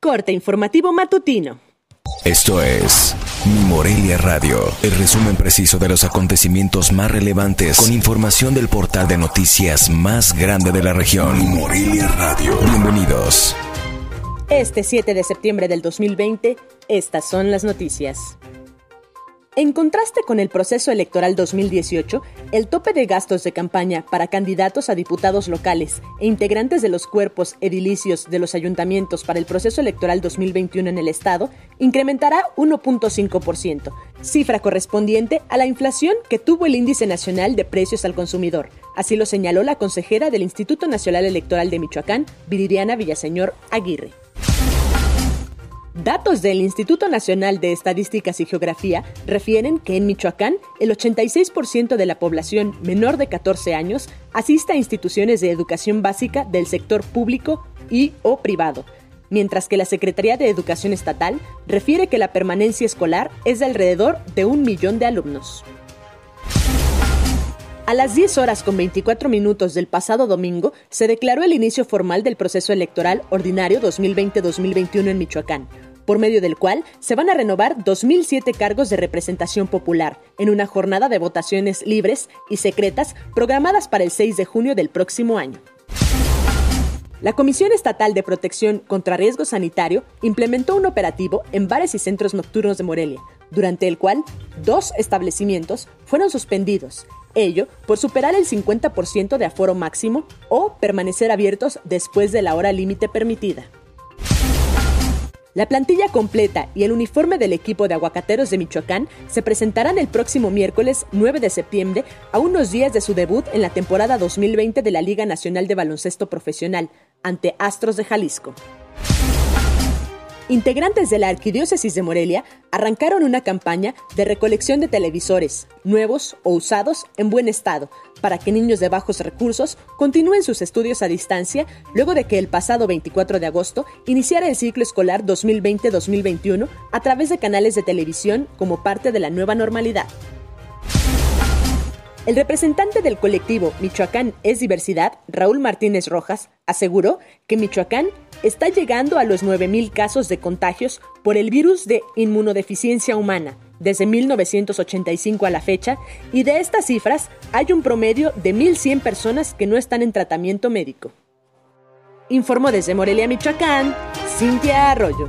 Corte informativo matutino. Esto es Mi Morelia Radio, el resumen preciso de los acontecimientos más relevantes con información del portal de noticias más grande de la región. Mi Morelia Radio. Bienvenidos. Este 7 de septiembre del 2020, estas son las noticias. En contraste con el proceso electoral 2018, el tope de gastos de campaña para candidatos a diputados locales e integrantes de los cuerpos edilicios de los ayuntamientos para el proceso electoral 2021 en el estado incrementará 1.5%, cifra correspondiente a la inflación que tuvo el Índice Nacional de Precios al Consumidor. Así lo señaló la consejera del Instituto Nacional Electoral de Michoacán, Viridiana Villaseñor Aguirre. Datos del Instituto Nacional de Estadísticas y Geografía refieren que en Michoacán el 86% de la población menor de 14 años asiste a instituciones de educación básica del sector público y o privado, mientras que la Secretaría de Educación Estatal refiere que la permanencia escolar es de alrededor de 1 millón de alumnos. A las 10:24 del pasado domingo se declaró el inicio formal del proceso electoral ordinario 2020-2021 en Michoacán, por medio del cual se van a renovar 2.007 cargos de representación popular en una jornada de votaciones libres y secretas programadas para el 6 de junio del próximo año. La Comisión Estatal de Protección contra Riesgo Sanitario implementó un operativo en bares y centros nocturnos de Morelia, durante el cual 2 establecimientos fueron suspendidos, ello por superar el 50% de aforo máximo o permanecer abiertos después de la hora límite permitida. La plantilla completa y el uniforme del equipo de Aguacateros de Michoacán se presentarán el próximo miércoles 9 de septiembre, a unos días de su debut en la temporada 2020 de la Liga Nacional de Baloncesto Profesional, ante Astros de Jalisco. Integrantes de la Arquidiócesis de Morelia arrancaron una campaña de recolección de televisores, nuevos o usados, en buen estado, para que niños de bajos recursos continúen sus estudios a distancia luego de que el pasado 24 de agosto iniciara el ciclo escolar 2020-2021 a través de canales de televisión como parte de la nueva normalidad. El representante del colectivo Michoacán es Diversidad, Raúl Martínez Rojas, aseguró que Michoacán está llegando a los 9.000 casos de contagios por el virus de inmunodeficiencia humana desde 1985 a la fecha, y de estas cifras hay un promedio de 1.100 personas que no están en tratamiento médico. Informó desde Morelia, Michoacán, Cintia Arroyo.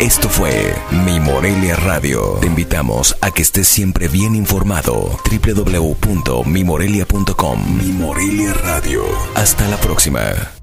Esto fue Mi Morelia Radio. Te invitamos a que estés siempre bien informado. www.mimorelia.com. Mi Morelia Radio. Hasta la próxima.